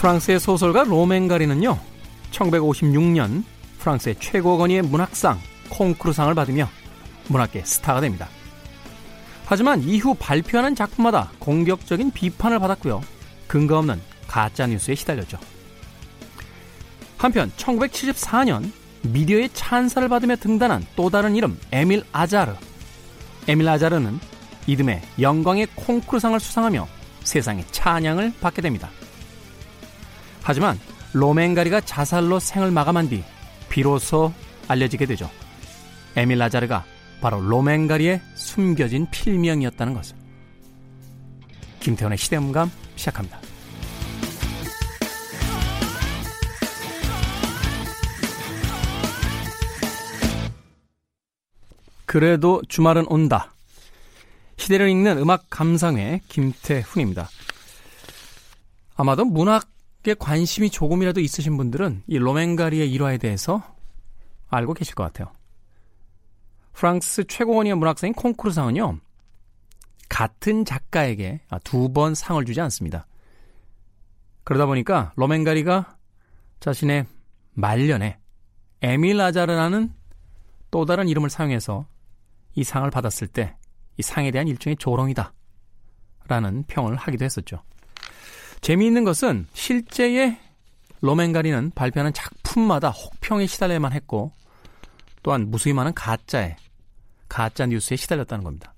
프랑스의 소설가 로맹 가리는요, 1956년 프랑스의 최고권위의 문학상 콩쿠르상을 받으며 문학계 스타가 됩니다. 하지만 이후 발표하는 작품마다 공격적인 비판을 받았고요, 근거 없는 가짜뉴스에 시달렸죠. 한편 1974년 미디어의 찬사를 받으며 등단한 또 다른 이름 에밀 아자르. 에밀 아자르는 이듬해 영광의 콩쿠르상을 수상하며 세상의 찬양을 받게 됩니다. 하지만 로맹 가리가 자살로 생을 마감한 뒤 비로소 알려지게 되죠. 에밀 아자르가 바로 로맹 가리의 숨겨진 필명이었다는 것을. 김태원의 시대음감 시작합니다. 그래도 주말은 온다. 시대를 읽는 음악 감상회 김태훈입니다. 아마도 문학에 관심이 조금이라도 있으신 분들은 이 로맹 가리의 일화에 대해서 알고 계실 것 같아요. 프랑스 최고권위의 문학상인 콩쿠르상은요, 같은 작가에게 두 번 상을 주지 않습니다. 그러다 보니까 로맹 가리가 자신의 말년에 에밀 아자르라는 또 다른 이름을 사용해서 이 상을 받았을 때 이 상에 대한 일종의 조롱이다 라는 평을 하기도 했었죠. 재미있는 것은 실제의 로맹 가리는 발표하는 작품마다 혹평에 시달려야만 했고, 또한 무수히 많은 가짜 뉴스에 시달렸다는 겁니다.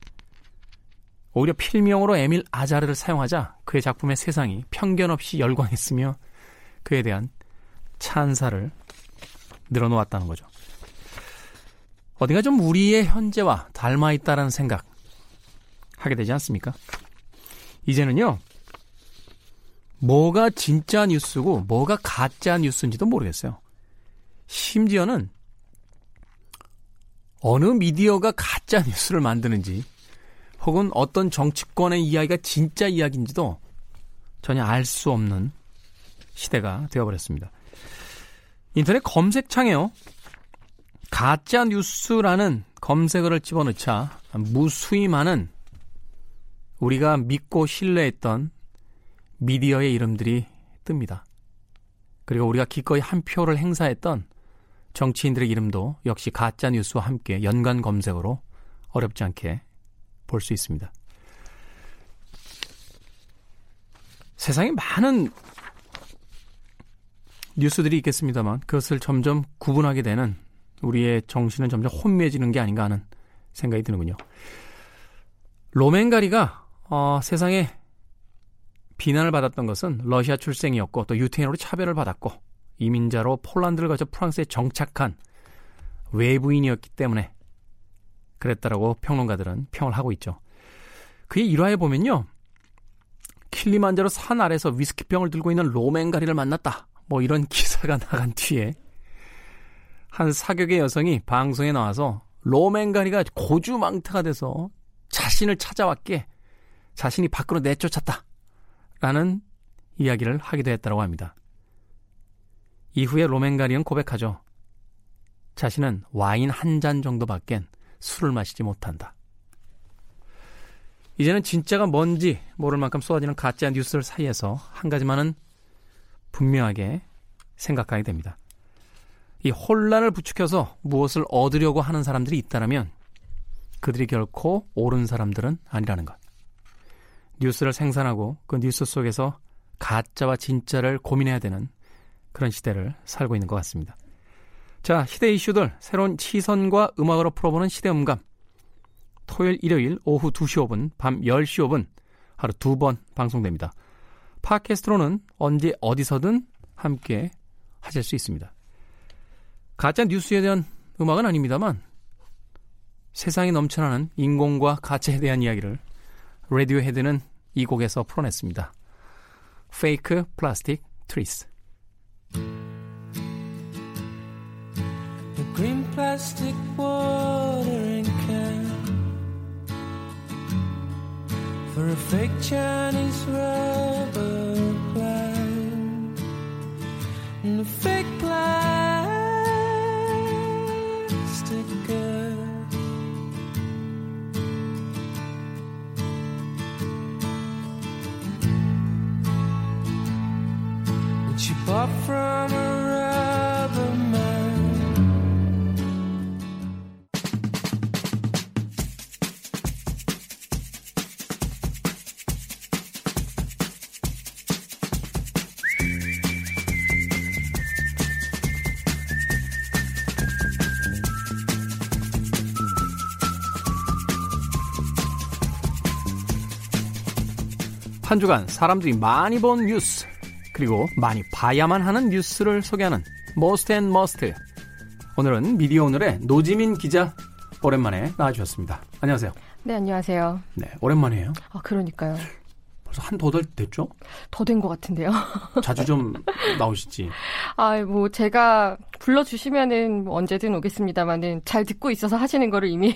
오히려 필명으로 에밀 아자르를 사용하자 그의 작품의 세상이 편견 없이 열광했으며 그에 대한 찬사를 늘어놓았다는 거죠. 어딘가 좀 우리의 현재와 닮아있다라는 생각 하게 되지 않습니까? 이제는요, 뭐가 진짜 뉴스고 뭐가 가짜 뉴스인지도 모르겠어요. 심지어는 어느 미디어가 가짜 뉴스를 만드는지, 혹은 어떤 정치권의 이야기가 진짜 이야기인지도 전혀 알 수 없는 시대가 되어버렸습니다. 인터넷 검색창에요, 가짜 뉴스라는 검색어를 집어넣자 무수히 많은 우리가 믿고 신뢰했던 미디어의 이름들이 뜹니다. 그리고 우리가 기꺼이 한 표를 행사했던 정치인들의 이름도 역시 가짜 뉴스와 함께 연관 검색어로 어렵지 않게 볼 수 있습니다. 세상에 많은 뉴스들이 있겠습니다만 그것을 점점 구분하게 되는 우리의 정신은 점점 혼미해지는 게 아닌가 하는 생각이 드는군요. 로맹 가리가 세상에 비난을 받았던 것은 러시아 출생이었고, 또 유태인으로 차별을 받았고, 이민자로 폴란드를 거쳐 프랑스에 정착한 외부인이었기 때문에 그랬다라고 평론가들은 평을 하고 있죠. 그의 일화에 보면요, 킬리만자로 산 아래서 위스키병을 들고 있는 로맹 가리를 만났다, 뭐 이런 기사가 나간 뒤에 한 사격의 여성이 방송에 나와서 로맹 가리가 고주망태가 돼서 자신을 찾아왔기에 자신이 밖으로 내쫓았다 라는 이야기를 하기도 했다고 합니다. 이후에 로맹 가리는 고백하죠. 자신은 와인 한 잔 정도밖엔 술을 마시지 못한다. 이제는 진짜가 뭔지 모를 만큼 쏟아지는 가짜 뉴스들 사이에서 한 가지만은 분명하게 생각하게 됩니다. 이 혼란을 부추겨서 무엇을 얻으려고 하는 사람들이 있다면 그들이 결코 옳은 사람들은 아니라는 것. 뉴스를 생산하고 그 뉴스 속에서 가짜와 진짜를 고민해야 되는 그런 시대를 살고 있는 것 같습니다. 자, 시대 이슈들 새로운 시선과 음악으로 풀어보는 시대음감. 토요일, 일요일 오후 2시 5분, 밤 10시 5분 하루 2번 방송됩니다. 팟캐스트로는 언제 어디서든 함께 하실 수 있습니다. 가짜 뉴스에 대한 음악은 아닙니다만 세상에 넘쳐나는 인공과 가짜에 대한 이야기를 라디오 헤드는 이 곡에서 풀어냈습니다. 페이크 플라스틱 트리스. The green plastic watering can for a fake Chinese rubber plant and a fake plant. 한 주간 사람들이 많이 본 뉴스 그리고 많이 봐야만 하는 뉴스를 소개하는 머스트 앤 머스트. 오늘은 미디어 오늘의 노지민 기자 오랜만에 나와주셨습니다. 안녕하세요. 네, 안녕하세요. 네, 오랜만이에요. 아, 그러니까요. 벌써 한 더 됐죠? 더 된 것 같은데요. 자주 좀 나오시지. 아, 뭐 제가 불러주시면은 언제든 오겠습니다만은 잘 듣고 있어서 하시는 거를 이미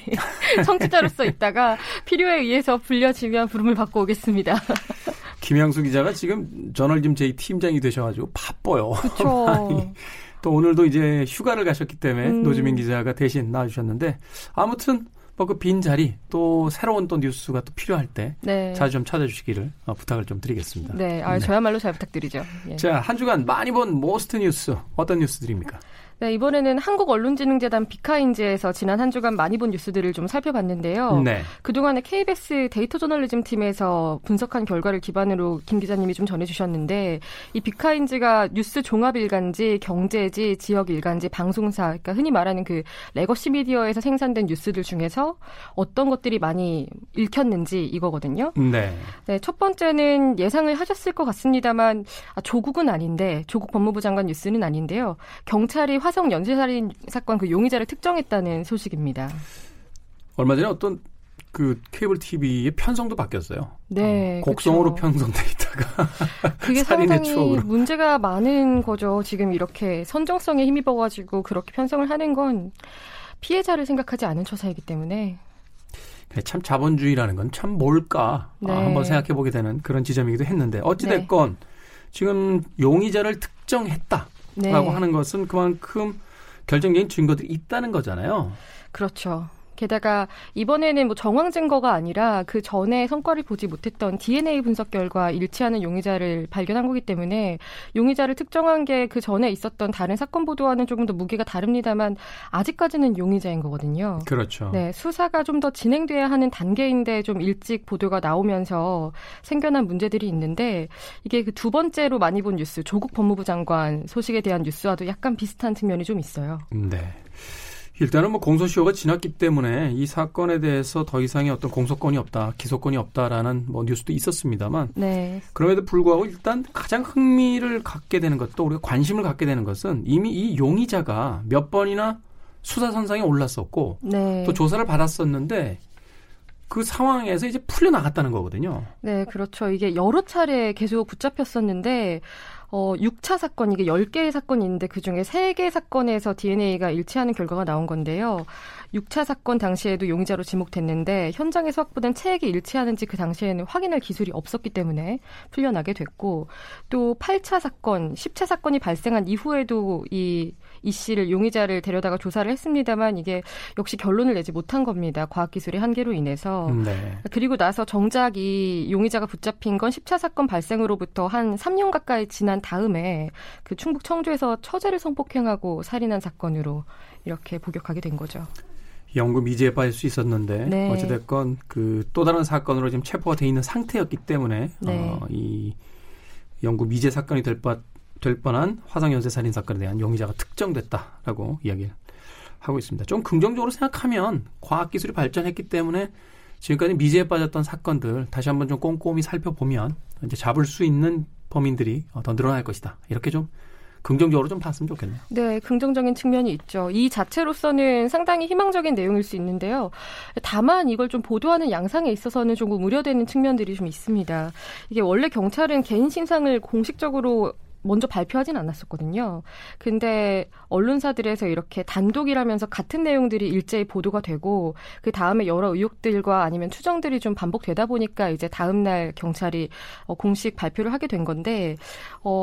청취자로서 있다가 필요에 의해서 불려지면 부름을 받고 오겠습니다. 김양수 기자가 지금 저널짐 제2 팀장이 되셔가지고 바빠요. 그렇죠. 또 오늘도 이제 휴가를 가셨기 때문에 노지민 기자가 대신 나와주셨는데 아무튼 뭐 그 빈 자리 또 새로운 또 뉴스가 또 필요할 때 네. 자주 좀 찾아주시기를 부탁을 좀 드리겠습니다. 네, 아, 저야말로 잘 부탁드리죠. 예. 자, 한 주간 많이 본 머스트 뉴스 어떤 뉴스들입니까? 네, 이번에는 한국 언론진흥재단 비카인즈에서 지난 한 주간 많이 본 뉴스들을 좀 살펴봤는데요. 네. 그동안에 KBS 데이터 저널리즘 팀에서 분석한 결과를 기반으로 김 기자님이 좀 전해주셨는데 이 비카인즈가 뉴스 종합일간지, 경제지, 지역일간지, 방송사 그러니까 흔히 말하는 그 레거시 미디어에서 생산된 뉴스들 중에서 어떤 것들이 많이 읽혔는지 이거거든요. 네. 네, 첫 번째는 예상을 하셨을 것 같습니다만 조국은 아닌데 조국 법무부 장관 뉴스는 아닌데요. 경찰이 화성 연쇄 살인 사건 그 용의자를 특정했다는 소식입니다. 얼마 전에 어떤 그 케이블 TV의 편성도 바뀌었어요. 네, 곡성으로 그렇죠. 편성돼 있다가 그게 살인의 상당히 추억으로. 문제가 많은 거죠. 지금 이렇게 선정성에 힘입어 가지고 그렇게 편성을 하는 건 피해자를 생각하지 않은 처사이기 때문에. 참 자본주의라는 건 참 뭘까 네. 한번 생각해 보게 되는 그런 지점이기도 했는데 어찌 됐건 네. 지금 용의자를 특정했다. 네. 라고 하는 것은 그만큼 결정적인 증거들이 있다는 거잖아요. 그렇죠. 게다가 이번에는 뭐 정황 증거가 아니라 그 전에 성과를 보지 못했던 DNA 분석 결과 일치하는 용의자를 발견한 거기 때문에 용의자를 특정한 게 그 전에 있었던 다른 사건 보도와는 조금 더 무게가 다릅니다만 아직까지는 용의자인 거거든요. 그렇죠. 네, 수사가 좀 더 진행돼야 하는 단계인데 좀 일찍 보도가 나오면서 생겨난 문제들이 있는데 이게 그 두 번째로 많이 본 뉴스 조국 법무부 장관 소식에 대한 뉴스와도 약간 비슷한 측면이 좀 있어요. 네. 일단은 뭐 공소시효가 지났기 때문에 이 사건에 대해서 더 이상의 어떤 공소권이 없다, 기소권이 없다라는 뭐 뉴스도 있었습니다만 네. 그럼에도 불구하고 일단 가장 흥미를 갖게 되는 것도 우리가 관심을 갖게 되는 것은 이미 이 용의자가 몇 번이나 수사선상에 올랐었고 네. 또 조사를 받았었는데 그 상황에서 이제 풀려나갔다는 거거든요. 네, 그렇죠. 이게 여러 차례 계속 붙잡혔었는데 6차 사건, 이게 10개의 사건이 있는데 그중에 3개의 사건에서 DNA가 일치하는 결과가 나온 건데요. 6차 사건 당시에도 용의자로 지목됐는데 현장에서 확보된 체액이 일치하는지 그 당시에는 확인할 기술이 없었기 때문에 풀려나게 됐고 또 8차 사건, 10차 사건이 발생한 이후에도 이 씨를 용의자를 데려다가 조사를 했습니다만 이게 역시 결론을 내지 못한 겁니다. 과학기술의 한계로 인해서. 네. 그리고 나서 정작 이 용의자가 붙잡힌 건 10차 사건 발생으로부터 한 3년 가까이 지난 다음에 그 충북 청주에서 처제를 성폭행하고 살인한 사건으로 이렇게 복역하게 된 거죠. 영구 미제에 빠질 수 있었는데 네. 어찌됐건 그 또 다른 사건으로 지금 체포가 돼 있는 상태였기 때문에 네. 이 영구 미제 사건이 될 뻔한 화성 연쇄 살인 사건에 대한 용의자가 특정됐다라고 이야기를 하고 있습니다. 좀 긍정적으로 생각하면 과학 기술이 발전했기 때문에 지금까지 미제에 빠졌던 사건들 다시 한번 좀 꼼꼼히 살펴보면 이제 잡을 수 있는 범인들이 더 늘어날 것이다. 이렇게 좀 긍정적으로 좀 봤으면 좋겠네요. 네, 긍정적인 측면이 있죠. 이 자체로서는 상당히 희망적인 내용일 수 있는데요. 다만 이걸 좀 보도하는 양상에 있어서는 조금 우려되는 측면들이 좀 있습니다. 이게 원래 경찰은 개인 신상을 공식적으로 먼저 발표하진 않았었거든요. 근데 언론사들에서 이렇게 단독이라면서 같은 내용들이 일제히 보도가 되고 그 다음에 여러 의혹들과 아니면 추정들이 좀 반복되다 보니까 이제 다음 날 경찰이 공식 발표를 하게 된 건데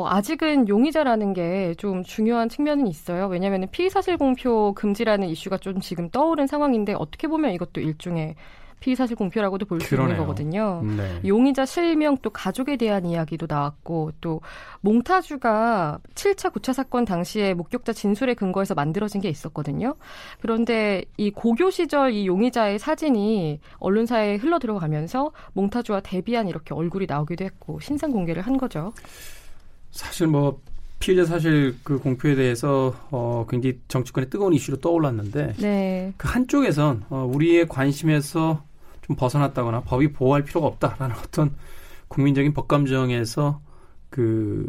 아직은 용의자라는 게 좀 중요한 측면은 있어요. 왜냐하면 피의사실 공표 금지라는 이슈가 좀 지금 떠오른 상황인데 어떻게 보면 이것도 일종의 피의사실 공표라고도 볼 수 있는 거거든요. 네. 용의자 실명 또 가족에 대한 이야기도 나왔고 또 몽타주가 7차 9차 사건 당시에 목격자 진술에 근거해서 만들어진 게 있었거든요. 그런데 이 고교 시절 이 용의자의 사진이 언론사에 흘러들어가면서 몽타주와 대비한 이렇게 얼굴이 나오기도 했고 신상 공개를 한 거죠. 사실 뭐 피의자 사실 그 공표에 대해서 굉장히 정치권의 뜨거운 이슈로 떠올랐는데 네. 그 한쪽에선 우리의 관심에서 좀 벗어났다거나 법이 보호할 필요가 없다라는 어떤 국민적인 법감정에서 그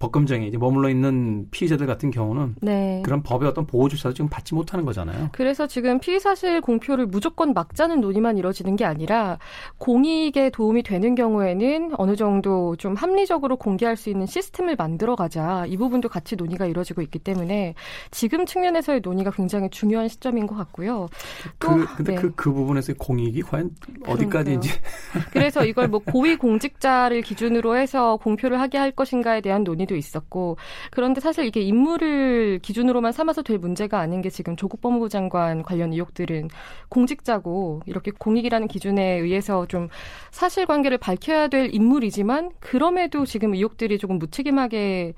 법감정에 이제 머물러 있는 피의자들 같은 경우는 네. 그런 법의 어떤 보호조차도 지금 받지 못하는 거잖아요. 그래서 지금 피의사실 공표를 무조건 막자는 논의만 이뤄지는 게 아니라 공익에 도움이 되는 경우에는 어느 정도 좀 합리적으로 공개할 수 있는 시스템을 만들어가자. 이 부분도 같이 논의가 이뤄지고 있기 때문에 지금 측면에서의 논의가 굉장히 중요한 시점인 것 같고요. 근데 네. 그 부분에서의 공익이 과연 그러니까요. 어디까지인지. 그래서 이걸 뭐 고위공직자를 기준으로 해서 공표를 하게 할 것인가에 대한 논의도 있었고 그런데 사실 이게 인물을 기준으로만 삼아서 될 문제가 아닌 게 지금 조국 법무부 장관 관련 의혹들은 공직자고 이렇게 공익이라는 기준에 의해서 좀 사실관계를 밝혀야 될 인물이지만 그럼에도 지금 의혹들이 조금 무책임하게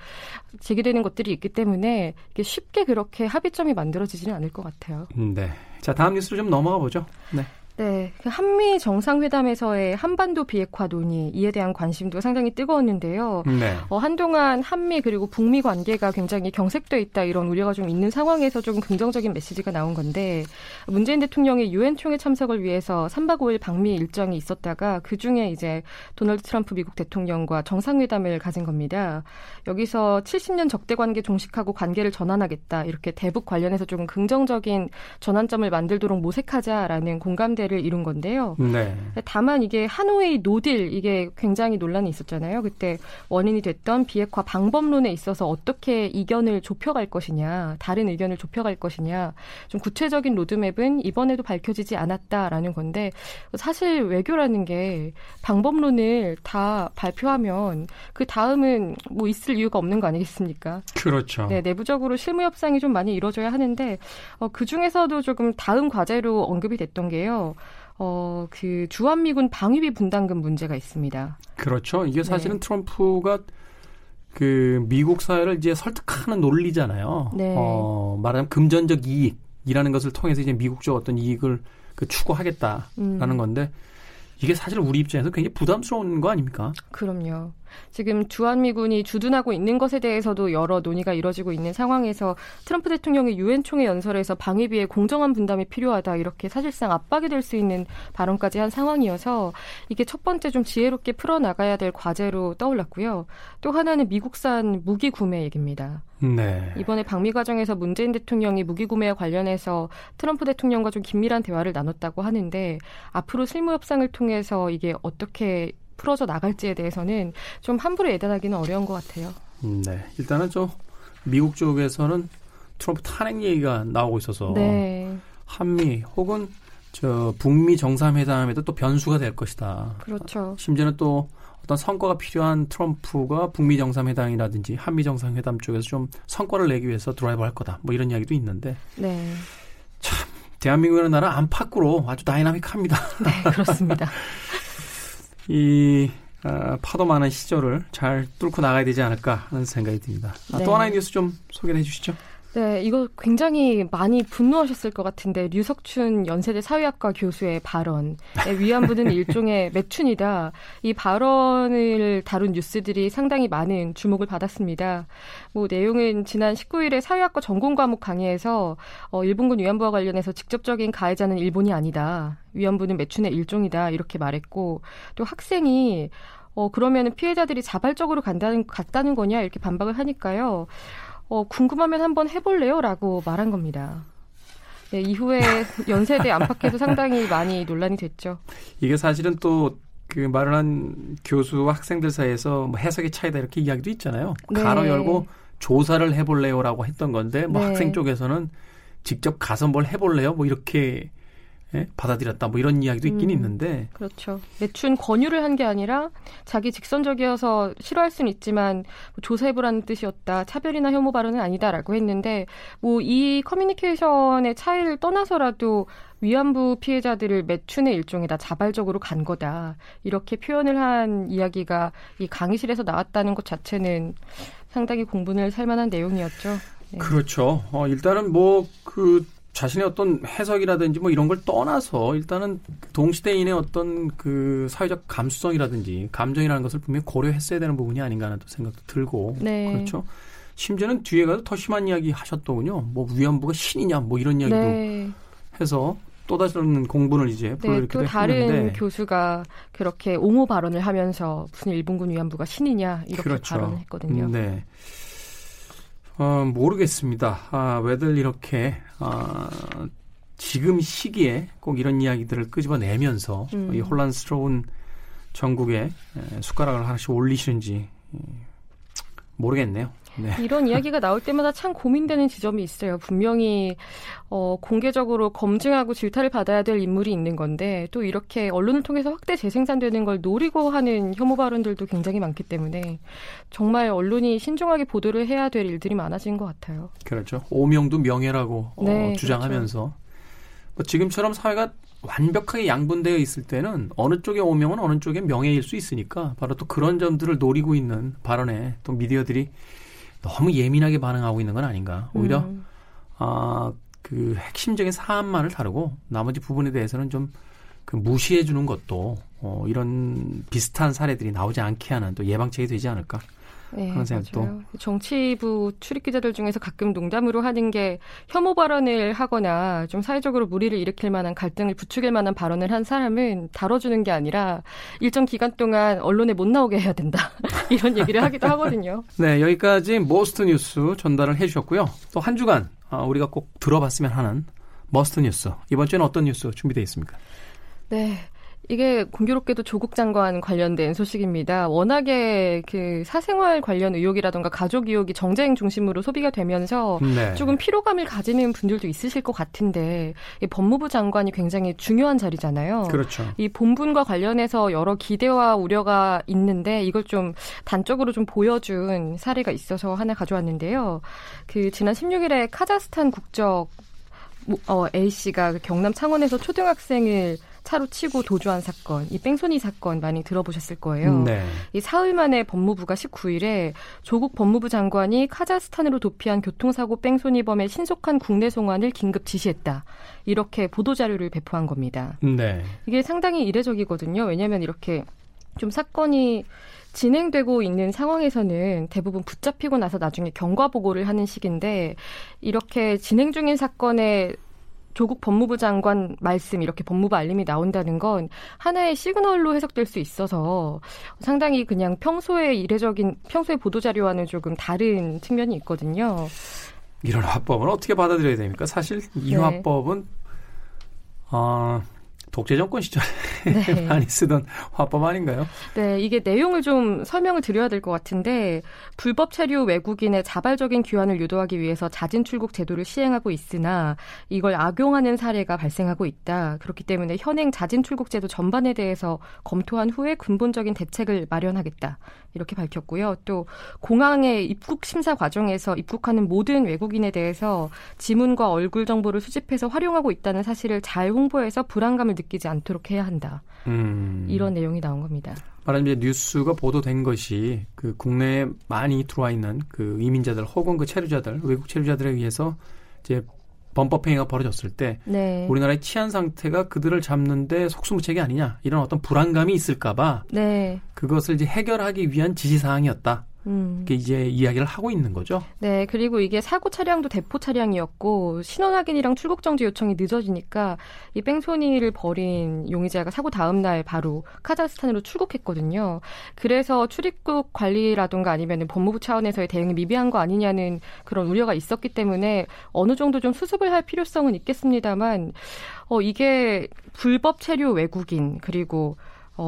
제기되는 것들이 있기 때문에 이게 쉽게 그렇게 합의점이 만들어지지는 않을 것 같아요. 네. 자 다음 뉴스로 좀 넘어가 보죠. 네. 네, 한미 정상회담에서의 한반도 비핵화 논의 이에 대한 관심도 상당히 뜨거웠는데요. 네. 한동안 한미 그리고 북미 관계가 굉장히 경색돼 있다 이런 우려가 좀 있는 상황에서 조금 긍정적인 메시지가 나온 건데 문재인 대통령이 유엔 총회 참석을 위해서 3박 5일 방미 일정이 있었다가 그중에 이제 도널드 트럼프 미국 대통령과 정상회담을 가진 겁니다. 여기서 70년 적대 관계 종식하고 관계를 전환하겠다 이렇게 대북 관련해서 조금 긍정적인 전환점을 만들도록 모색하자라는 공감대 를 이룬 건데요. 네. 다만 이게 하노이 노딜 이게 굉장히 논란이 있었잖아요. 그때 원인이 됐던 비핵화 방법론에 있어서 어떻게 이견을 좁혀갈 것이냐, 다른 의견을 좁혀갈 것이냐, 좀 구체적인 로드맵은 이번에도 밝혀지지 않았다라는 건데 사실 외교라는 게 방법론을 다 발표하면 그 다음은 뭐 있을 이유가 없는 거 아니겠습니까? 그렇죠. 네, 내부적으로 실무 협상이 좀 많이 이루어져야 하는데 그 중에서도 조금 다음 과제로 언급이 됐던 게요. 그 주한미군 방위비 분담금 문제가 있습니다. 그렇죠. 이게 사실은 네. 트럼프가 그 미국 사회를 이제 설득하는 논리잖아요. 네. 말하자면 금전적 이익이라는 것을 통해서 이제 미국적 어떤 이익을 그 추구하겠다라는 건데 이게 사실 우리 입장에서 굉장히 부담스러운 거 아닙니까? 그럼요. 지금 주한미군이 주둔하고 있는 것에 대해서도 여러 논의가 이뤄지고 있는 상황에서 트럼프 대통령이 유엔 총회 연설에서 방위비의 공정한 분담이 필요하다 이렇게 사실상 압박이 될 수 있는 발언까지 한 상황이어서 이게 첫 번째 좀 지혜롭게 풀어나가야 될 과제로 떠올랐고요. 또 하나는 미국산 무기 구매 얘기입니다. 네. 이번에 방미 과정에서 문재인 대통령이 무기 구매와 관련해서 트럼프 대통령과 좀 긴밀한 대화를 나눴다고 하는데 앞으로 실무 협상을 통해서 이게 어떻게 풀어져 나갈지에 대해서는 좀 함부로 예단하기는 어려운 것 같아요. 네, 일단은 저 미국 쪽에서는 트럼프 탄핵 얘기가 나오고 있어서 네. 한미 혹은 저 북미 정상회담에도 또 변수가 될 것이다. 그렇죠. 심지어는 또 어떤 성과가 필요한 트럼프가 북미 정상회담이라든지 한미 정상회담 쪽에서 좀 성과를 내기 위해서 드라이브할 거다. 뭐 이런 이야기도 있는데. 네. 참 대한민국이라는 나라 안팎으로 아주 다이나믹합니다. 네, 그렇습니다. 이 파도 많은 시절을 잘 뚫고 나가야 되지 않을까 하는 생각이 듭니다. 네. 또 하나의 뉴스 좀 소개해 주시죠. 네, 이거 굉장히 많이 분노하셨을 것 같은데 류석춘 연세대 사회학과 교수의 발언, 위안부는 일종의 매춘이다. 이 발언을 다룬 뉴스들이 상당히 많은 주목을 받았습니다. 뭐 내용은 지난 19일에 사회학과 전공 과목 강의에서 일본군 위안부와 관련해서 직접적인 가해자는 일본이 아니다. 위안부는 매춘의 일종이다. 이렇게 말했고 또 학생이 그러면은 피해자들이 자발적으로 갔다는 거냐 이렇게 반박을 하니까요. 궁금하면 한번 해볼래요? 라고 말한 겁니다. 네, 이후에 연세대 안팎에서 상당히 많이 논란이 됐죠. 이게 사실은 또 그 말을 한 교수와 학생들 사이에서 뭐 해석의 차이다 이렇게 이야기도 있잖아요. 네. 가로 열고 조사를 해볼래요? 라고 했던 건데 뭐 네. 학생 쪽에서는 직접 가서 뭘 해볼래요? 뭐 이렇게 예? 받아들였다 뭐 이런 이야기도 있긴 있는데. 그렇죠. 매춘 권유를 한 게 아니라 자기 직선적이어서 싫어할 수는 있지만 뭐 조사해보라는 뜻이었다. 차별이나 혐오 발언은 아니다라고 했는데 뭐 이 커뮤니케이션의 차이를 떠나서라도 위안부 피해자들을 매춘의 일종이다. 자발적으로 간 거다. 이렇게 표현을 한 이야기가 이 강의실에서 나왔다는 것 자체는 상당히 공분을 살 만한 내용이었죠. 네. 그렇죠. 일단은 뭐 그 자신의 어떤 해석이라든지 뭐 이런 걸 떠나서 일단은 동시대인의 어떤 그 사회적 감수성이라든지 감정이라는 것을 분명히 고려했어야 되는 부분이 아닌가 하는 또 생각도 들고. 네. 그렇죠. 심지어는 뒤에 가서 더 심한 이야기 하셨더군요. 뭐 위안부가 신이냐 뭐 이런 이야기도 네. 해서 또 다른 공분을 이제 불러일으키기도 했는데. 또 다른 했는데. 교수가 그렇게 옹호 발언을 하면서 무슨 일본군 위안부가 신이냐 이렇게 그렇죠. 발언을 했거든요. 네. 모르겠습니다. 왜들 이렇게 지금 시기에 꼭 이런 이야기들을 끄집어내면서 이 혼란스러운 전국에 숟가락을 하나씩 올리시는지 모르겠네요. 네. 이런 이야기가 나올 때마다 참 고민되는 지점이 있어요. 분명히 공개적으로 검증하고 질타를 받아야 될 인물이 있는 건데 또 이렇게 언론을 통해서 확대 재생산되는 걸 노리고 하는 혐오 발언들도 굉장히 많기 때문에 정말 언론이 신중하게 보도를 해야 될 일들이 많아진 것 같아요. 그렇죠. 오명도 명예라고 네, 주장하면서 그렇죠. 뭐 지금처럼 사회가 완벽하게 양분되어 있을 때는 어느 쪽의 오명은 어느 쪽의 명예일 수 있으니까 바로 또 그런 점들을 노리고 있는 발언에 또 미디어들이 너무 예민하게 반응하고 있는 건 아닌가. 오히려 그 핵심적인 사안만을 다루고 나머지 부분에 대해서는 좀 그 무시해 주는 것도 이런 비슷한 사례들이 나오지 않게 하는 또 예방책이 되지 않을까. 네, 그런 생각도. 맞아요. 정치부 출입 기자들 중에서 가끔 농담으로 하는 게 혐오 발언을 하거나 좀 사회적으로 물의를 일으킬 만한 갈등을 부추길 만한 발언을 한 사람은 다뤄주는 게 아니라 일정 기간 동안 언론에 못 나오게 해야 된다. 이런 얘기를 하기도 하거든요. 네, 여기까지 머스트 뉴스 전달을 해주셨고요. 또 한 주간 우리가 꼭 들어봤으면 하는 머스트 뉴스. 이번 주에는 어떤 뉴스 준비되어 있습니까? 네. 이게 공교롭게도 조국 장관 관련된 소식입니다. 워낙에 그 사생활 관련 의혹이라든가 가족 의혹이 정쟁 중심으로 소비가 되면서 네. 조금 피로감을 가지는 분들도 있으실 것 같은데 이 법무부 장관이 굉장히 중요한 자리잖아요. 그렇죠. 이 본분과 관련해서 여러 기대와 우려가 있는데 이걸 좀 단적으로 좀 보여준 사례가 있어서 하나 가져왔는데요. 그 지난 16일에 카자흐스탄 국적 A 씨가 경남 창원에서 초등학생을 차로 치고 도주한 사건, 이 뺑소니 사건 많이 들어보셨을 거예요. 네. 이 사흘 만에 법무부가 19일에 조국 법무부 장관이 카자흐스탄으로 도피한 교통사고 뺑소니범의 신속한 국내 송환을 긴급 지시했다. 이렇게 보도자료를 배포한 겁니다. 네. 이게 상당히 이례적이거든요. 왜냐하면 이렇게 좀 사건이 진행되고 있는 상황에서는 대부분 붙잡히고 나서 나중에 경과 보고를 하는 식인데 이렇게 진행 중인 사건에 조국 법무부 장관 말씀 이렇게 법무부 알림이 나온다는 건 하나의 시그널로 해석될 수 있어서 상당히 그냥 평소의 이례적인 평소의 보도자료와는 조금 다른 측면이 있거든요. 이런 화법은 어떻게 받아들여야 됩니까? 사실 이 네. 화법은 독재 정권 시절에 네. 많이 쓰던 화법 아닌가요? 네. 이게 내용을 좀 설명을 드려야 될 것 같은데 불법 체류 외국인의 자발적인 귀환을 유도하기 위해서 자진 출국 제도를 시행하고 있으나 이걸 악용하는 사례가 발생하고 있다. 그렇기 때문에 현행 자진 출국 제도 전반에 대해서 검토한 후에 근본적인 대책을 마련하겠다. 이렇게 밝혔고요. 또 공항의 입국 심사 과정에서 입국하는 모든 외국인에 대해서 지문과 얼굴 정보를 수집해서 활용하고 있다는 사실을 잘 홍보해서 불안감을 느끼지 않도록 해야 한다. 이런 내용이 나온 겁니다. 말하자면 뉴스가 보도된 것이 그 국내에 많이 들어와 있는 그 이민자들 혹은 그 체류자들, 외국 체류자들에 의해서 이제 범법 행위가 벌어졌을 때 네. 우리나라의 치안 상태가 그들을 잡는데 속수무책이 아니냐 이런 어떤 불안감이 있을까봐 네. 그것을 이제 해결하기 위한 지시사항이었다. 이렇게 이제 이야기를 하고 있는 거죠. 네, 그리고 이게 사고 차량도 대포 차량이었고 신원 확인이랑 출국 정지 요청이 늦어지니까 이 뺑소니를 벌인 용의자가 사고 다음 날 바로 카자흐스탄으로 출국했거든요. 그래서 출입국 관리라든가 아니면 법무부 차원에서의 대응이 미비한 거 아니냐는 그런 우려가 있었기 때문에 어느 정도 좀 수습을 할 필요성은 있겠습니다만 이게 불법 체류 외국인 그리고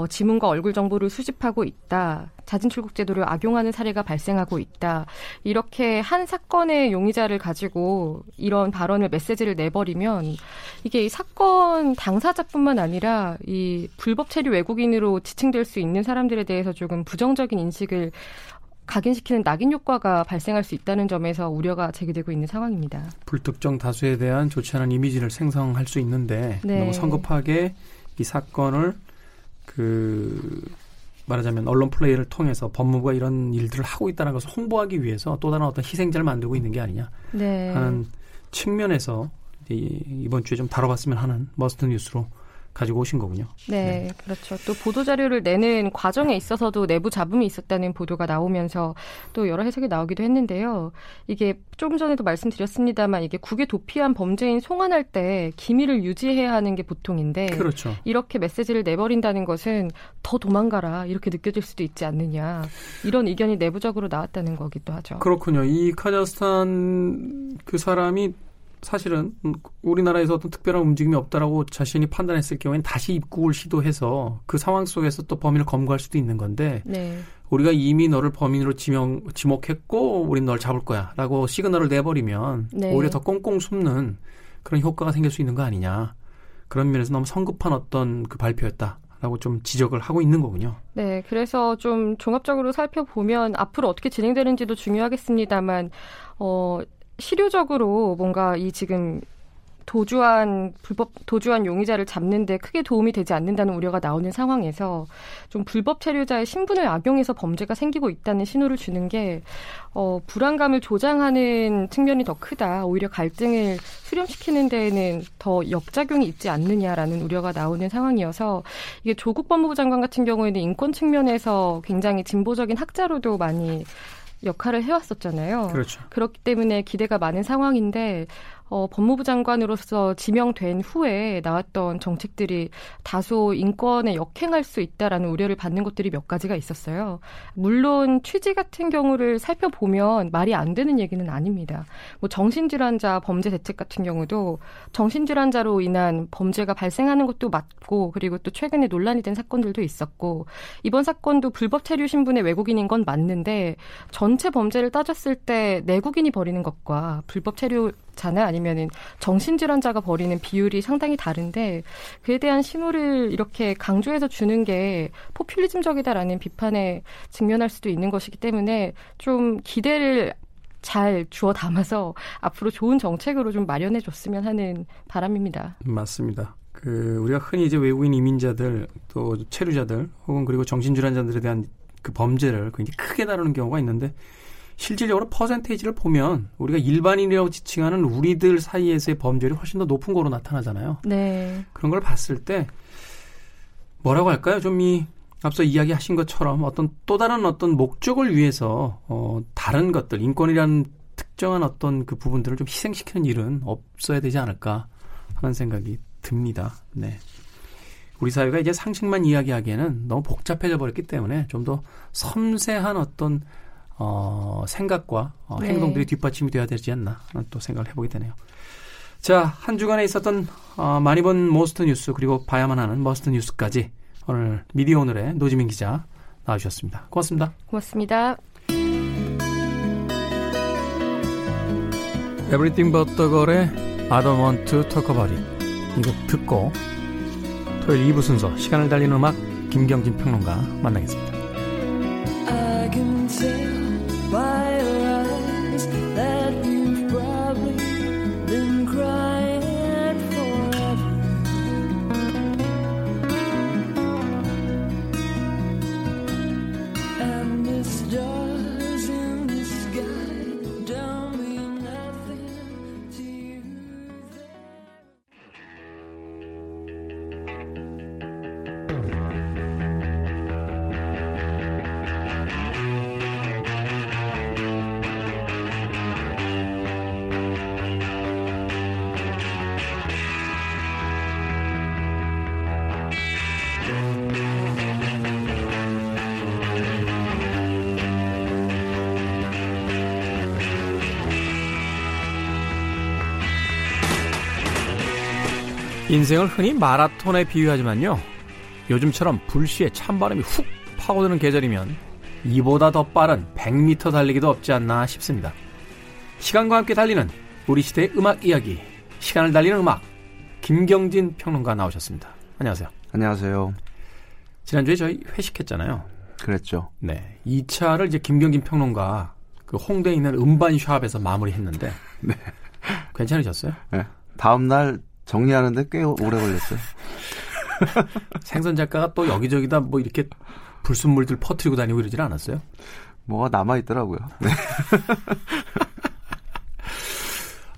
지문과 얼굴 정보를 수집하고 있다. 자진 출국 제도를 악용하는 사례가 발생하고 있다. 이렇게 한 사건의 용의자를 가지고 이런 발언을 메시지를 내버리면 이게 이 사건 당사자뿐만 아니라 이 불법 체류 외국인으로 지칭될 수 있는 사람들에 대해서 조금 부정적인 인식을 각인시키는 낙인 효과가 발생할 수 있다는 점에서 우려가 제기되고 있는 상황입니다. 불특정 다수에 대한 좋지 않은 이미지를 생성할 수 있는데 네. 너무 성급하게 이 사건을 말하자면 언론 플레이를 통해서 법무부가 이런 일들을 하고 있다는 것을 홍보하기 위해서 또 다른 어떤 희생자를 만들고 있는 게 아니냐 네. 하는 측면에서 이번 주에 좀 다뤄봤으면 하는 머스트 뉴스로 가지고 오신 거군요. 네, 그렇죠. 또 보도자료를 내는 과정에 있어서도 내부 잡음이 있었다는 보도가 나오면서 또 여러 해석이 나오기도 했는데요. 이게 조금 전에도 말씀드렸습니다만 이게 국외 도피한 범죄인 송환할 때 기밀을 유지해야 하는 게 보통인데 그렇죠. 이렇게 메시지를 내버린다는 것은 더 도망가라 이렇게 느껴질 수도 있지 않느냐 이런 의견이 내부적으로 나왔다는 거기도 하죠. 그렇군요. 이 카자흐스탄 그 사람이 사실은 우리나라에서 어떤 특별한 움직임이 없다라고 자신이 판단했을 경우에는 다시 입국을 시도해서 그 상황 속에서 또 범인을 검거할 수도 있는 건데 네. 우리가 이미 너를 범인으로 지목했고 우린 널 잡을 거야 라고 시그널을 내버리면 네. 오히려 더 꽁꽁 숨는 그런 효과가 생길 수 있는 거 아니냐. 그런 면에서 너무 성급한 어떤 그 발표였다. 라고 좀 지적을 하고 있는 거군요. 네. 그래서 좀 종합적으로 살펴보면 앞으로 어떻게 진행되는지도 중요하겠습니다만 실효적으로 뭔가 이 지금 도주한 용의자를 잡는데 크게 도움이 되지 않는다는 우려가 나오는 상황에서 좀 불법 체류자의 신분을 악용해서 범죄가 생기고 있다는 신호를 주는 게 불안감을 조장하는 측면이 더 크다. 오히려 갈등을 수렴시키는 데에는 더 역작용이 있지 않느냐라는 우려가 나오는 상황이어서 이게 조국 법무부 장관 같은 경우에는 인권 측면에서 굉장히 진보적인 학자로도 많이 역할을 해왔었잖아요. 그렇죠. 그렇기 때문에 기대가 많은 상황인데 법무부 장관으로서 지명된 후에 나왔던 정책들이 다소 인권에 역행할 수 있다라는 우려를 받는 것들이 몇 가지가 있었어요. 물론 취지 같은 경우를 살펴보면 말이 안 되는 얘기는 아닙니다. 뭐 정신질환자 범죄 대책 같은 경우도 정신질환자로 인한 범죄가 발생하는 것도 맞고 그리고 또 최근에 논란이 된 사건들도 있었고 이번 사건도 불법 체류 신분의 외국인인 건 맞는데 전체 범죄를 따졌을 때 내국인이 벌이는 것과 불법 체류자나 아니면은 정신질환자가 벌이는 비율이 상당히 다른데 그에 대한 신호를 이렇게 강조해서 주는 게 포퓰리즘적이다라는 비판에 직면할 수도 있는 것이기 때문에 좀 기대를 잘 주워 담아서 앞으로 좋은 정책으로 좀 마련해 줬으면 하는 바람입니다. 맞습니다. 우리가 흔히 이제 외국인 이민자들 또 체류자들 혹은 그리고 정신질환자들에 대한 그 범죄를 굉장히 크게 다루는 경우가 있는데 실질적으로 퍼센테이지를 보면 우리가 일반인이라고 지칭하는 우리들 사이에서의 범죄율이 훨씬 더 높은 거로 나타나잖아요. 네. 그런 걸 봤을 때 뭐라고 할까요? 좀 앞서 이야기하신 것처럼 어떤 또 다른 어떤 목적을 위해서 다른 것들, 인권이라는 특정한 어떤 그 부분들을 좀 희생시키는 일은 없어야 되지 않을까 하는 생각이 듭니다. 네. 우리 사회가 이제 상식만 이야기하기에는 너무 복잡해져 버렸기 때문에 좀 더 섬세한 어떤 생각과 네. 행동들이 뒷받침이 되어야 되지 않나 또 생각을 해보게 되네요. 자, 한 주간에 있었던 많이 본 머스트 뉴스 그리고 봐야만 하는 머스트 뉴스까지 오늘 미디어 오늘의 노지민 기자 나와주셨습니다. 고맙습니다. 고맙습니다. Everything But The Girl의 I Don't Want To Talk About It. 이 곡 듣고 토요일 2부 순서 시간을 달리는 음악 김경진 평론가 만나겠습니다. I can tell by your eyes that you've probably been crying forever. And the stars in the sky don't mean nothing to you. 인생을 흔히 마라톤에 비유하지만요. 요즘처럼 불시에 찬바람이 훅 파고드는 계절이면 이보다 더 빠른 100m 달리기도 없지 않나 싶습니다. 시간과 함께 달리는 우리 시대의 음악 이야기, 시간을 달리는 음악, 김경진 평론가 나오셨습니다. 안녕하세요. 안녕하세요. 지난주에 저희 회식했잖아요. 그랬죠. 네, 2차를 이제 김경진 평론가 그 홍대에 있는 음반샵에서 마무리했는데 네. 괜찮으셨어요? 네. 다음 날 정리하는데 꽤 오래 걸렸어요. 생선 작가가 또 여기저기다 뭐 이렇게 불순물들 퍼뜨리고 다니고 이러진 않았어요? 뭐가 남아있더라고요. 네.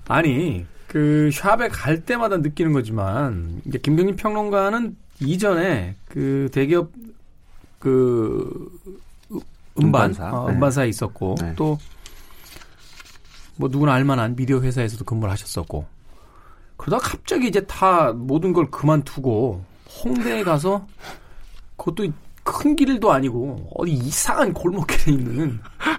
아니, 그 샵에 갈 때마다 느끼는 거지만 이제 김경진 평론가는 이전에 그 대기업 그 음반사에 있었고 네. 또 뭐 누구나 알만한 미디어 회사에서도 근무를 하셨었고 그러다가 갑자기 이제 다 모든 걸 그만두고 홍대에 가서 그것도 큰 길도 아니고 어디 이상한 골목길에 있는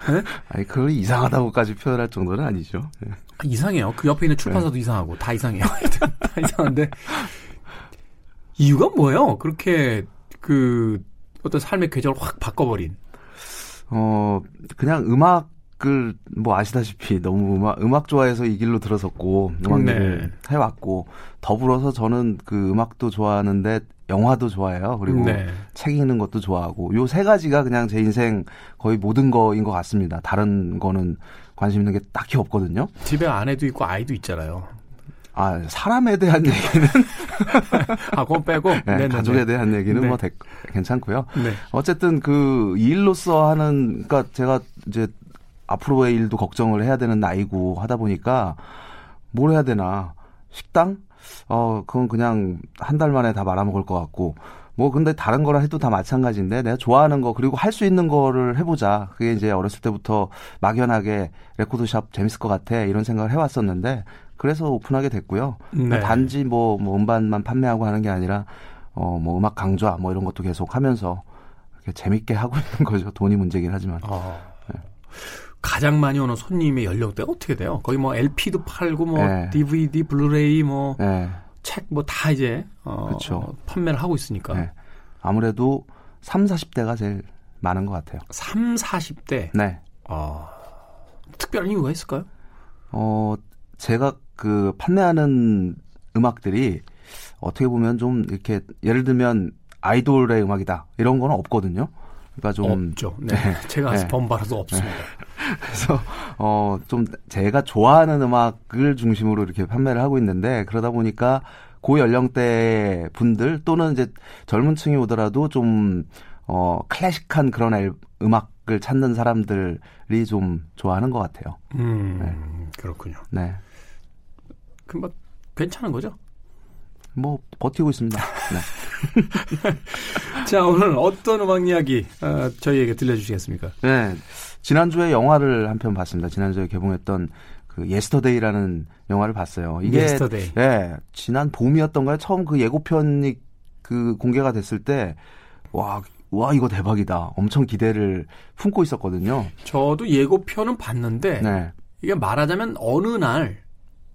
네? 아니 그걸 이상하다고까지 표현할 정도는 아니죠. 네. 아, 이상해요. 그 옆에 있는 출판사도 네. 이상하고 다 이상해요. 다 이상한데 이유가 뭐예요? 그렇게 그 어떤 삶의 궤적을 확 바꿔버린. 그냥 음악을 뭐 아시다시피 너무 음악 좋아해서 이 길로 들어섰고 음악을 네. 해왔고 더불어서 저는 그 음악도 좋아하는데 영화도 좋아해요. 그리고 네. 책 읽는 것도 좋아하고 요 세 가지가 그냥 제 인생 거의 모든 거인 것 같습니다. 다른 거는 관심 있는 게 딱히 없거든요. 집에 아내도 있고 아이도 있잖아요. 아, 사람에 대한 얘기는 아, 그건 빼고 네, 가족에 대한 얘기는 네. 뭐 괜찮고요. 네. 어쨌든 그 일로서 하는 그러니까 제가 이제 앞으로의 일도 걱정을 해야 되는 나이고 하다 보니까 뭘 해야 되나 식당? 그건 그냥 한 달 만에 다 말아먹을 것 같고 뭐 근데 다른 거라 해도 다 마찬가지인데 내가 좋아하는 거 그리고 할 수 있는 거를 해보자. 그게 이제 어렸을 때부터 막연하게 레코드샵 재밌을 것 같아 이런 생각을 해왔었는데 그래서 오픈하게 됐고요. 네. 단지 뭐 음반만 판매하고 하는 게 아니라 뭐 음악 강좌 뭐 이런 것도 계속 하면서 이렇게 재밌게 하고 있는 거죠. 돈이 문제긴 하지만. 네. 가장 많이 오는 손님의 연령대가 어떻게 돼요? 거의 뭐 LP도 팔고 뭐 네. DVD, 블루레이 뭐 책 뭐 다 네. 이제 판매를 하고 있으니까. 네. 아무래도 3, 40대가 제일 많은 것 같아요. 3, 40대? 네. 특별한 이유가 있을까요? 제가 그 판매하는 음악들이 어떻게 보면 좀 이렇게 예를 들면 아이돌의 음악이다 이런 건 없거든요. 그러니까 좀 없죠. 네. 제가 아직 번발아서 없습니다. 그래서 좀 제가 좋아하는 음악을 중심으로 이렇게 판매를 하고 있는데 그러다 보니까 고 연령대 분들 또는 이제 젊은 층이 오더라도 좀 클래식한 그런 음악을 찾는 사람들이 좀 좋아하는 것 같아요. 네. 그렇군요. 네. 그럼 뭐 괜찮은 거죠? 뭐 버티고 있습니다. 네. 자, 오늘 어떤 음악 이야기 저희에게 들려주시겠습니까? 네, 지난주에 영화를 한 편 봤습니다. 지난주에 개봉했던 그 예스터데이라는 영화를 봤어요. 이게 예스터데이. 네, 지난 봄이었던가요? 처음 그 예고편이 그 공개가 됐을 때 와 이거 대박이다. 엄청 기대를 품고 있었거든요. 저도 예고편은 봤는데 네. 이게 말하자면 어느 날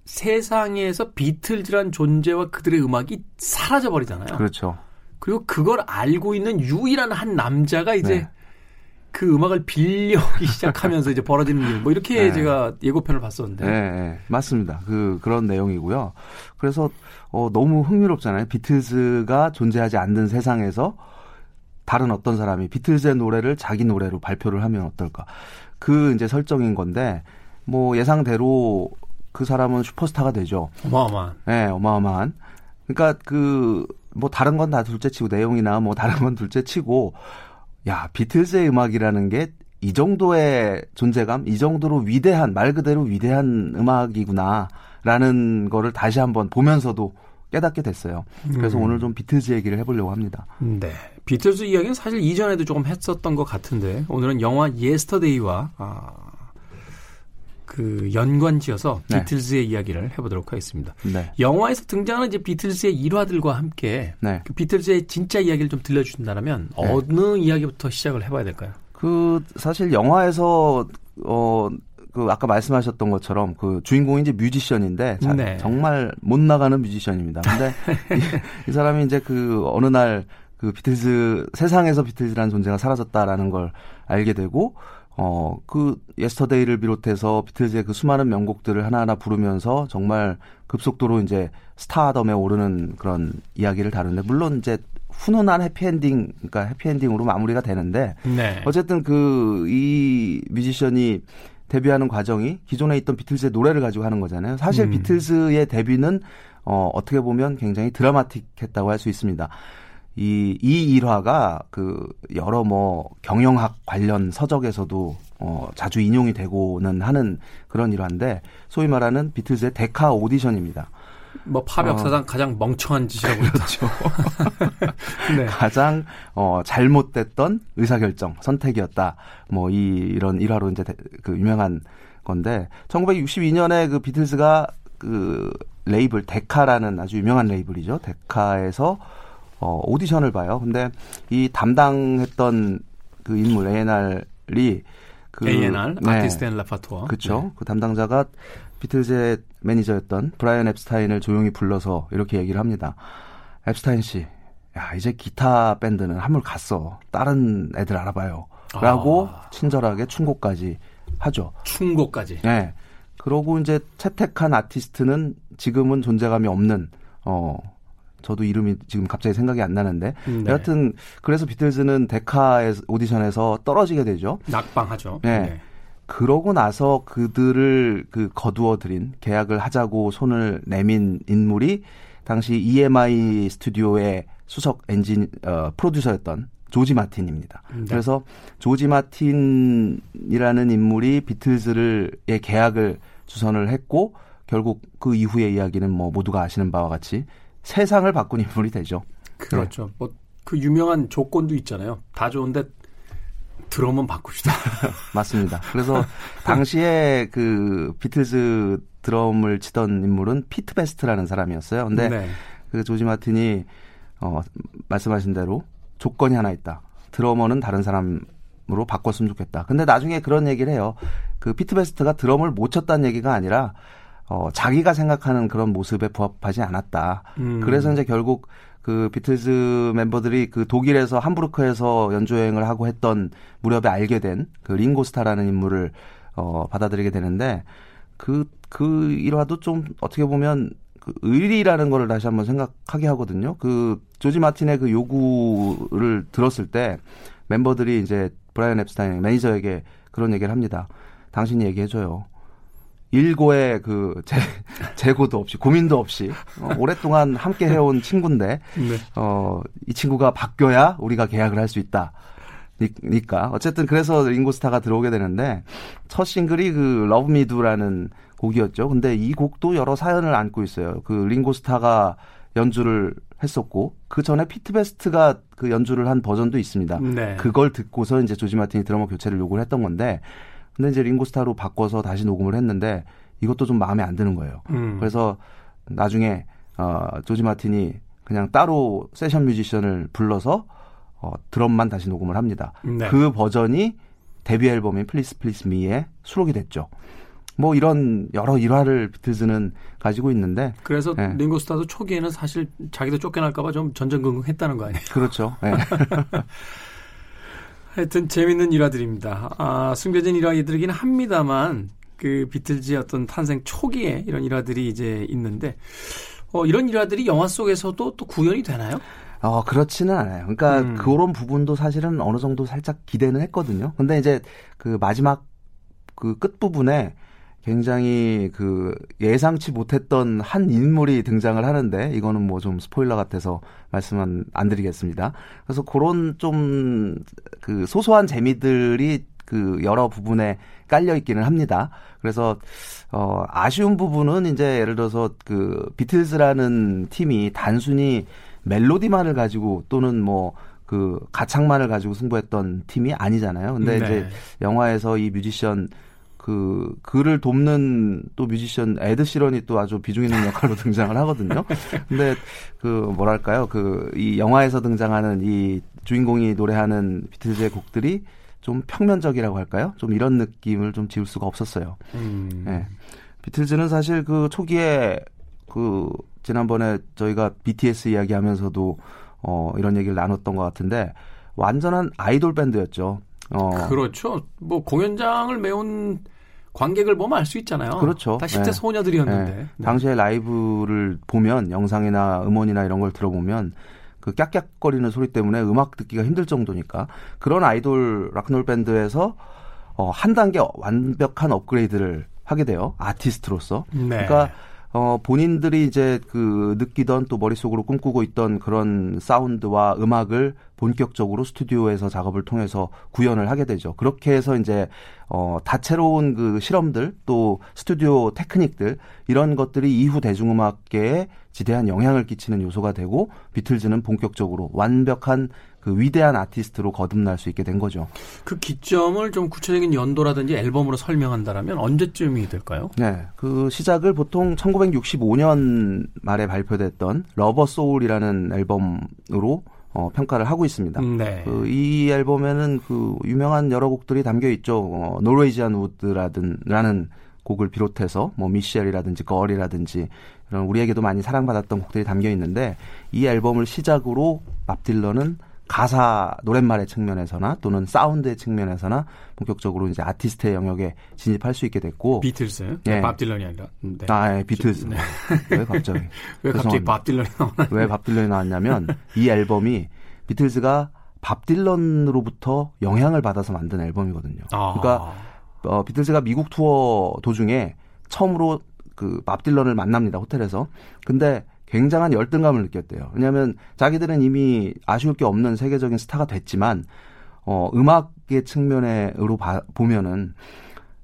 세상에서 비틀즈란 존재와 그들의 음악이 사라져버리잖아요. 그렇죠. 그리고 그걸 알고 있는 유일한 한 남자가 이제 네. 그 음악을 빌려오기 시작하면서 이제 벌어지는 일. 뭐 이렇게 네. 제가 예고편을 봤었는데. 네, 네. 맞습니다. 그런 내용이고요. 그래서 너무 흥미롭잖아요. 비틀즈가 존재하지 않는 세상에서 다른 어떤 사람이 비틀즈의 노래를 자기 노래로 발표를 하면 어떨까. 그 이제 설정인 건데 뭐 예상대로 그 사람은 슈퍼스타가 되죠. 어마어마한. 네, 어마어마한. 그러니까 뭐 다른 건 다 둘째치고 내용이나 뭐 다른 건 둘째치고 야 비틀즈의 음악이라는 게 이 정도의 존재감, 이 정도로 위대한 말 그대로 위대한 음악이구나라는 거를 다시 한번 보면서도 깨닫게 됐어요. 그래서 오늘 좀 비틀즈 얘기를 해보려고 합니다. 네, 비틀즈 이야기는 사실 이전에도 조금 했었던 것 같은데 오늘은 영화 예스터데이와 그 연관지어서 비틀즈의 네. 이야기를 해보도록 하겠습니다. 네. 영화에서 등장하는 이제 비틀즈의 일화들과 함께 네. 그 비틀즈의 진짜 이야기를 좀 들려주신다면 네. 어느 이야기부터 시작을 해봐야 될까요? 사실 영화에서 아까 말씀하셨던 것처럼 그 주인공이 이제 뮤지션인데 네. 정말 못 나가는 뮤지션입니다. 근데 이 사람이 이제 그 어느 날 그 비틀즈, 세상에서 비틀즈라는 존재가 사라졌다라는 걸 알게 되고, 그 예스터데이를 비롯해서 비틀즈의 그 수많은 명곡들을 하나하나 부르면서 정말 급속도로 이제 스타덤에 오르는 그런 이야기를 다루는데, 물론 이제 훈훈한 해피엔딩, 그러니까 해피엔딩으로 마무리가 되는데, 네. 어쨌든 이 뮤지션이 데뷔하는 과정이 기존에 있던 비틀즈의 노래를 가지고 하는 거잖아요. 사실 비틀즈의 데뷔는 어떻게 보면 굉장히 드라마틱했다고 할 수 있습니다. 이 일화가 그 여러 경영학 관련 서적에서도 자주 인용이 되고는 하는 그런 일화인데, 소위 말하는 비틀즈의 데카 오디션입니다. 팝 역사상 가장 멍청한 짓이라고 했죠. 네. 가장 잘못됐던 의사결정, 선택이었다. 이런 일화로 이제 그 유명한 건데, 1962년에 그 비틀즈가 그 레이블 데카라는 아주 유명한 레이블이죠. 데카에서 오디션을 봐요. 근데 이 담당했던 그 인물 A&R이 A&R, 네. 아티스트 앤 라파토어. 그렇죠. 네. 그 담당자가 비틀즈의 매니저였던 브라이언 앱스타인을 조용히 불러서 이렇게 얘기를 합니다. 앱스타인 씨, 야, 이제 기타 밴드는 한물 갔어. 다른 애들 알아봐요. 라고 친절하게 충고까지 하죠. 충고까지. 네. 그러고 이제 채택한 아티스트는 지금은 존재감이 없는 저도 이름이 지금 갑자기 생각이 안 나는데, 네. 여하튼 그래서 비틀즈는 데카 오디션에서 떨어지게 되죠. 낙방하죠. 네. 네. 그러고 나서 그들을 그 거두어들인, 계약을 하자고 손을 내민 인물이 당시 EMI 스튜디오의 수석 프로듀서였던 조지 마틴입니다. 네. 그래서 조지 마틴이라는 인물이 비틀즈의 계약을 주선을 했고, 결국 그 이후의 이야기는 모두가 아시는 바와 같이 세상을 바꾼 인물이 되죠. 그렇죠. 네. 그 유명한 조건도 있잖아요. 다 좋은데 드럼은 바꿉시다. 맞습니다. 그래서 당시에 그 비틀즈 드럼을 치던 인물은 피트 베스트라는 사람이었어요. 근데 네. 그 조지 마틴이 말씀하신 대로 조건이 하나 있다. 드러머는 다른 사람으로 바꿨으면 좋겠다. 근데 나중에 그런 얘기를 해요. 그 피트 베스트가 드럼을 못 쳤다는 얘기가 아니라 자기가 생각하는 그런 모습에 부합하지 않았다. 그래서 이제 결국 그 비틀즈 멤버들이 그 독일에서 함부르크에서 연주여행을 하고 했던 무렵에 알게 된 그 링고스타라는 인물을 받아들이게 되는데, 그 일화도 좀 어떻게 보면 그 의리라는 걸 다시 한번 생각하게 하거든요. 그 조지 마틴의 그 요구를 들었을 때 멤버들이 이제 브라이언 앱스타인 매니저에게 그런 얘기를 합니다. 당신이 얘기해줘요. 일고의 그 재고도 없이, 고민도 없이 오랫동안 함께 해온 친구인데, 네. 이 친구가 바뀌어야 우리가 계약을 할 수 있다. 니까. 어쨌든 그래서 링고스타가 들어오게 되는데, 첫 싱글이 그 러브 미두라는 곡이었죠. 근데 이 곡도 여러 사연을 안고 있어요. 그 링고스타가 연주를 했었고, 그 전에 피트베스트가 그 연주를 한 버전도 있습니다. 네. 그걸 듣고서 이제 조지 마틴이 드러머 교체를 요구를 했던 건데, 근데 이제 링고스타로 바꿔서 다시 녹음을 했는데 이것도 좀 마음에 안 드는 거예요. 그래서 나중에 조지 마틴이 그냥 따로 세션 뮤지션을 불러서 드럼만 다시 녹음을 합니다. 네. 그 버전이 데뷔 앨범인 플리스 플리스 미에 수록이 됐죠. 이런 여러 일화를 비틀즈는 가지고 있는데. 그래서 네. 링고스타도 초기에는 사실 자기도 쫓겨날까 봐 좀 전전긍긍했다는 거 아니에요? 그렇죠. 네. 하여튼 재밌는 일화들입니다. 숨겨진 일화들이긴 합니다만, 그 비틀즈의 어떤 탄생 초기에 이런 일화들이 이제 있는데, 이런 일화들이 영화 속에서도 또 구현이 되나요? 그렇지는 않아요. 그러니까 그런 부분도 사실은 어느 정도 살짝 기대는 했거든요. 근데 이제 그 마지막 그 끝부분에 굉장히 그 예상치 못했던 한 인물이 등장을 하는데, 이거는 좀 스포일러 같아서 말씀은 안 드리겠습니다. 그래서 그런 좀 그 소소한 재미들이 그 여러 부분에 깔려 있기는 합니다. 그래서 아쉬운 부분은 이제 예를 들어서 그 비틀즈라는 팀이 단순히 멜로디만을 가지고 또는 그 가창만을 가지고 승부했던 팀이 아니잖아요. 근데 네. 이제 영화에서 이 뮤지션 그를 돕는 또 뮤지션 에드 시런이 또 아주 비중 있는 역할로 등장을 하거든요. 근데 이 영화에서 등장하는 이 주인공이 노래하는 비틀즈의 곡들이 좀 평면적이라고 할까요? 좀 이런 느낌을 좀 지울 수가 없었어요. 네. 비틀즈는 사실 그 초기에 지난번에 저희가 BTS 이야기하면서도 이런 얘기를 나눴던 것 같은데 완전한 아이돌 밴드였죠. 그렇죠. 뭐 공연장을 메운 관객을 보면 알 수 있잖아요. 그렇죠. 다 10대 네. 소녀들이었는데. 네. 네. 당시에 라이브를 보면 영상이나 음원이나 이런 걸 들어보면 그 깍깍거리는 소리 때문에 음악 듣기가 힘들 정도니까 그런 아이돌 락놀 밴드에서 한 단계 완벽한 업그레이드를 하게 돼요. 아티스트로서. 네. 그러니까 본인들이 이제 그 느끼던 또 머릿속으로 꿈꾸고 있던 그런 사운드와 음악을 본격적으로 스튜디오에서 작업을 통해서 구현을 하게 되죠. 그렇게 해서 이제 다채로운 그 실험들 또 스튜디오 테크닉들 이런 것들이 이후 대중음악계에 지대한 영향을 끼치는 요소가 되고 비틀즈는 본격적으로 완벽한 그 위대한 아티스트로 거듭날 수 있게 된 거죠. 그 기점을 좀 구체적인 연도라든지 앨범으로 설명한다라면 언제쯤이 될까요? 네, 그 시작을 보통 1965년 말에 발표됐던 러버 소울이라는 앨범으로 평가를 하고 있습니다. 네. 이 앨범에는 그 유명한 여러 곡들이 담겨 있죠. 노르웨이지안 우드라는 곡을 비롯해서 뭐 미셸이라든지 걸이라든지 이런 우리에게도 많이 사랑받았던 곡들이 담겨 있는데 이 앨범을 시작으로 밥 딜런은 가사 노랫말의 측면에서나 또는 사운드의 측면에서나 본격적으로 이제 아티스트의 영역에 진입할 수 있게 됐고 비틀즈, 네. 밥 딜런이 아니라 네. 아, 예, 비틀즈. 네. 왜 갑자기? 왜 갑자기 밥 딜런이 나왔냐? 왜 밥 딜런이 나왔냐면 이 앨범이 비틀즈가 밥 딜런으로부터 영향을 받아서 만든 앨범이거든요. 아. 그러니까 비틀즈가 미국 투어 도중에 처음으로 그 밥 딜런을 만납니다 호텔에서. 근데 굉장한 열등감을 느꼈대요. 왜냐하면 자기들은 이미 아쉬울 게 없는 세계적인 스타가 됐지만 음악의 측면으로 보면은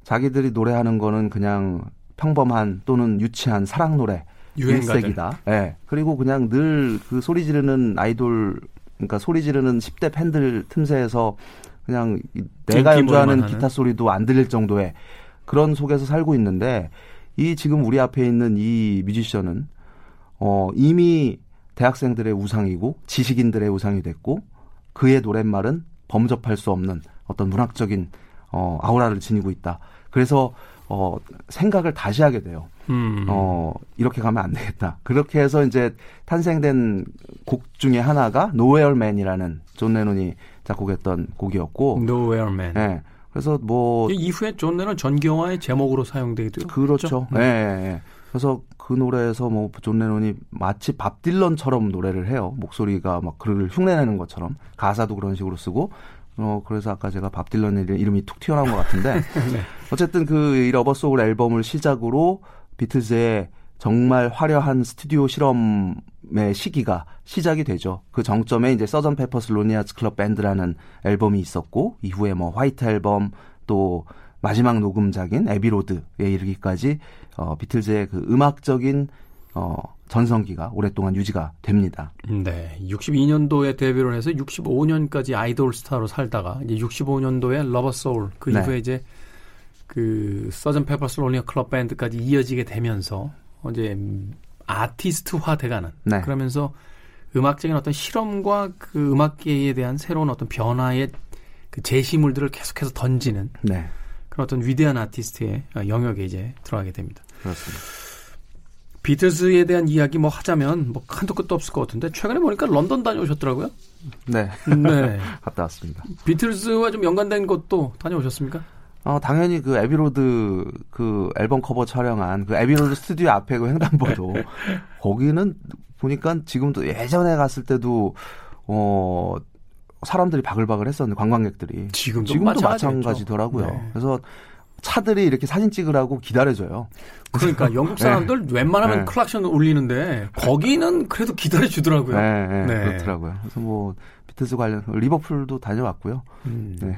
자기들이 노래하는 거는 그냥 평범한 또는 유치한 사랑 노래 일색이다. 네. 그리고 그냥 늘 그 소리 지르는 아이돌 그러니까 소리 지르는 10대 팬들 틈새에서 그냥 내가 연주하는 기타 소리도 안 들릴 정도의 그런 속에서 살고 있는데 이 지금 우리 앞에 있는 이 뮤지션은 이미 대학생들의 우상이고 지식인들의 우상이 됐고 그의 노랫말은 범접할 수 없는 어떤 문학적인 아우라를 지니고 있다. 그래서 생각을 다시 하게 돼요. 이렇게 가면 안 되겠다. 그렇게 해서 이제 탄생된 곡 중에 하나가 No Where Man이라는 존 레논이 작곡했던 곡이었고 No Where Man. 네. 그래서 뭐 이후에 존 레논 전기영화의 제목으로 사용되기도 그렇죠. 예. 네. 네. 그래서 그 노래에서 뭐 존 레논이 마치 밥 딜런처럼 노래를 해요. 목소리가 막 그를 흉내내는 것처럼 가사도 그런 식으로 쓰고 그래서 아까 제가 밥 딜런 이름이 툭 튀어나온 것 같은데 네. 어쨌든 그 러버 소울 앨범을 시작으로 비틀즈의 정말 화려한 스튜디오 실험의 시기가 시작이 되죠. 그 정점에 이제 서전 페퍼스 로니 하츠 클럽 밴드라는 앨범이 있었고 이후에 뭐 화이트 앨범 또 마지막 녹음작인 에비로드에 이르기까지 비틀즈의 그 음악적인 전성기가 오랫동안 유지가 됩니다. 네, 62년도에 데뷔를 해서 65년까지 아이돌 스타로 살다가 이제 65년도에 러버 소울 그 네. 이후에 이제 그 서전 페퍼스 로니 하츠 클럽 밴드까지 이어지게 되면서 이제 아티스트화돼가는 네. 그러면서 음악적인 어떤 실험과 그 음악계에 대한 새로운 어떤 변화의 그 제시물들을 계속해서 던지는. 네. 그런 어떤 위대한 아티스트의 영역에 이제 들어가게 됩니다. 그렇습니다. 비틀즈에 대한 이야기 뭐 하자면 뭐 한도 끝도 없을 것 같은데 최근에 보니까 런던 다녀오셨더라고요. 네. 네. 갔다 왔습니다. 비틀즈와 좀 연관된 것도 다녀오셨습니까? 당연히 그 에비로드 그 앨범 커버 촬영한 그 에비로드 스튜디오 앞에 그 횡단보도 거기는 보니까 지금도 예전에 갔을 때도 사람들이 바글바글 했었는데 관광객들이 지금도 마찬가지더라고요. 네. 그래서 차들이 이렇게 사진 찍으라고 기다려줘요. 그러니까 영국 사람들 네. 웬만하면 네. 클락션 울리는데 거기는 그래도 기다려주더라고요. 네, 네, 네. 그렇더라고요. 그래서 뭐 비틀즈 관련 리버풀도 다녀왔고요. 네.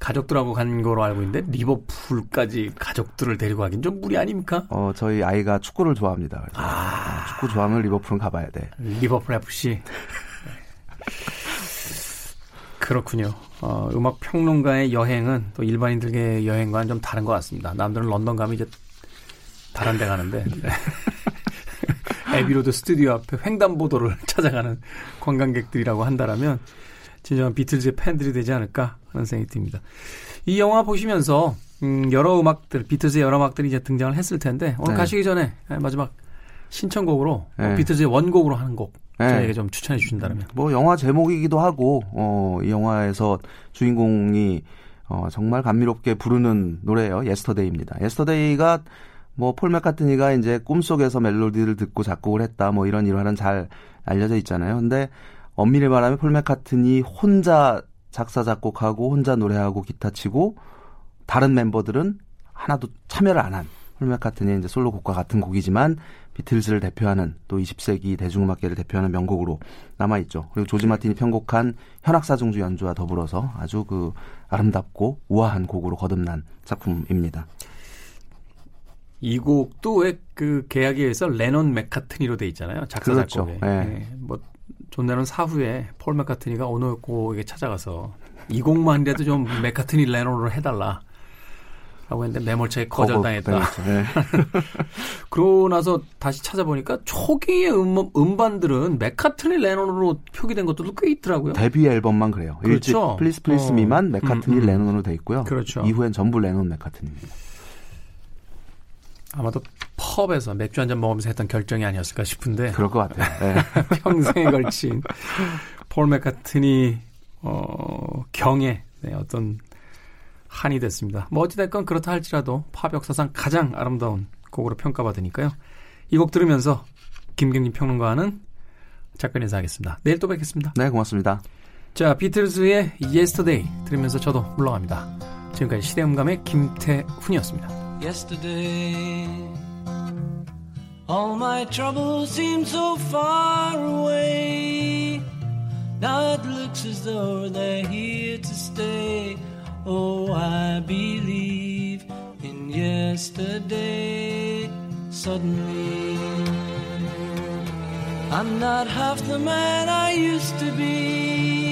가족들하고 간 거로 알고 있는데 리버풀까지 가족들을 데리고 가긴 좀 무리 아닙니까? 저희 아이가 축구를 좋아합니다. 아. 축구 좋아하면 리버풀은 가봐야 돼. 리버풀 FC. 그렇군요. 음악 평론가의 여행은 또 일반인들의 여행과는 좀 다른 것 같습니다. 남들은 런던 가면 이제 다른 데 가는데 에비로드 스튜디오 앞에 횡단보도를 찾아가는 관광객들이라고 한다라면 진정한 비틀즈의 팬들이 되지 않을까 하는 생각이 듭니다. 이 영화 보시면서 여러 음악들, 비틀즈의 여러 음악들이 이제 등장을 했을 텐데 오늘 네. 가시기 전에 마지막 신청곡으로 네. 비틀즈의 원곡으로 하는 곡 네. 저에게 좀 추천해 주신다면. 뭐 영화 제목이기도 하고 이 영화에서 주인공이 정말 감미롭게 부르는 노래예요. 예스터데이입니다. 예스터데이가 뭐 폴 맥카트니가 이제 꿈속에서 멜로디를 듣고 작곡을 했다. 뭐 이런 일화는 잘 알려져 있잖아요. 근데 엄밀히 말하면 폴 맥카트니 혼자 작사 작곡하고 혼자 노래하고 기타 치고 다른 멤버들은 하나도 참여를 안 한. 폴 맥카트니의 이제 솔로곡과 같은 곡이지만 비틀즈를 대표하는 또 20세기 대중음악계를 대표하는 명곡으로 남아있죠. 그리고 조지 마틴이 편곡한 현악사중주 연주와 더불어서 아주 그 아름답고 우아한 곡으로 거듭난 작품입니다. 이 곡도 왜 그 계약에 의해서 레논 맥카트니로 돼 있잖아요. 작사 그렇죠. 작곡에. 네. 네. 뭐 존 레논 사후에 폴 맥카트니가 오노에코에게 찾아가서 이 곡만이라도 좀 맥카트니 레논으로 해달라. 라고 했는데 매몰차게 거절당했다. 네. 그러고 나서 다시 찾아보니까 초기의 음반들은 맥카트니 레논으로 표기된 것들도 꽤 있더라고요. 데뷔 앨범만 그래요. 그렇죠. 플리스 플리스 미만 맥카트니 레논으로 돼 있고요. 그렇죠. 이후엔 전부 레논 맥카트니입니다. 아마도 펍에서 맥주 한잔 먹으면서 했던 결정이 아니었을까 싶은데. 그럴 것 같아요. 네. 평생에 걸친 폴 맥카트니 경의 네, 어떤 한이 됐습니다. 뭐 어찌됐건 그렇다 할지라도 팝 역사상 가장 아름다운 곡으로 평가받으니까요. 이 곡 들으면서 김경진 평론가와는 작별 인사하겠습니다. 내일 또 뵙겠습니다. 네, 고맙습니다. 자, 비틀즈의 Yesterday 들으면서 저도 물러갑니다. 지금까지 시대음감의 김태훈이었습니다. Yesterday All my troubles seem so far away Now it looks as though they're here to stay Oh, I believe in yesterday. Suddenly, I'm not half the man I used to be.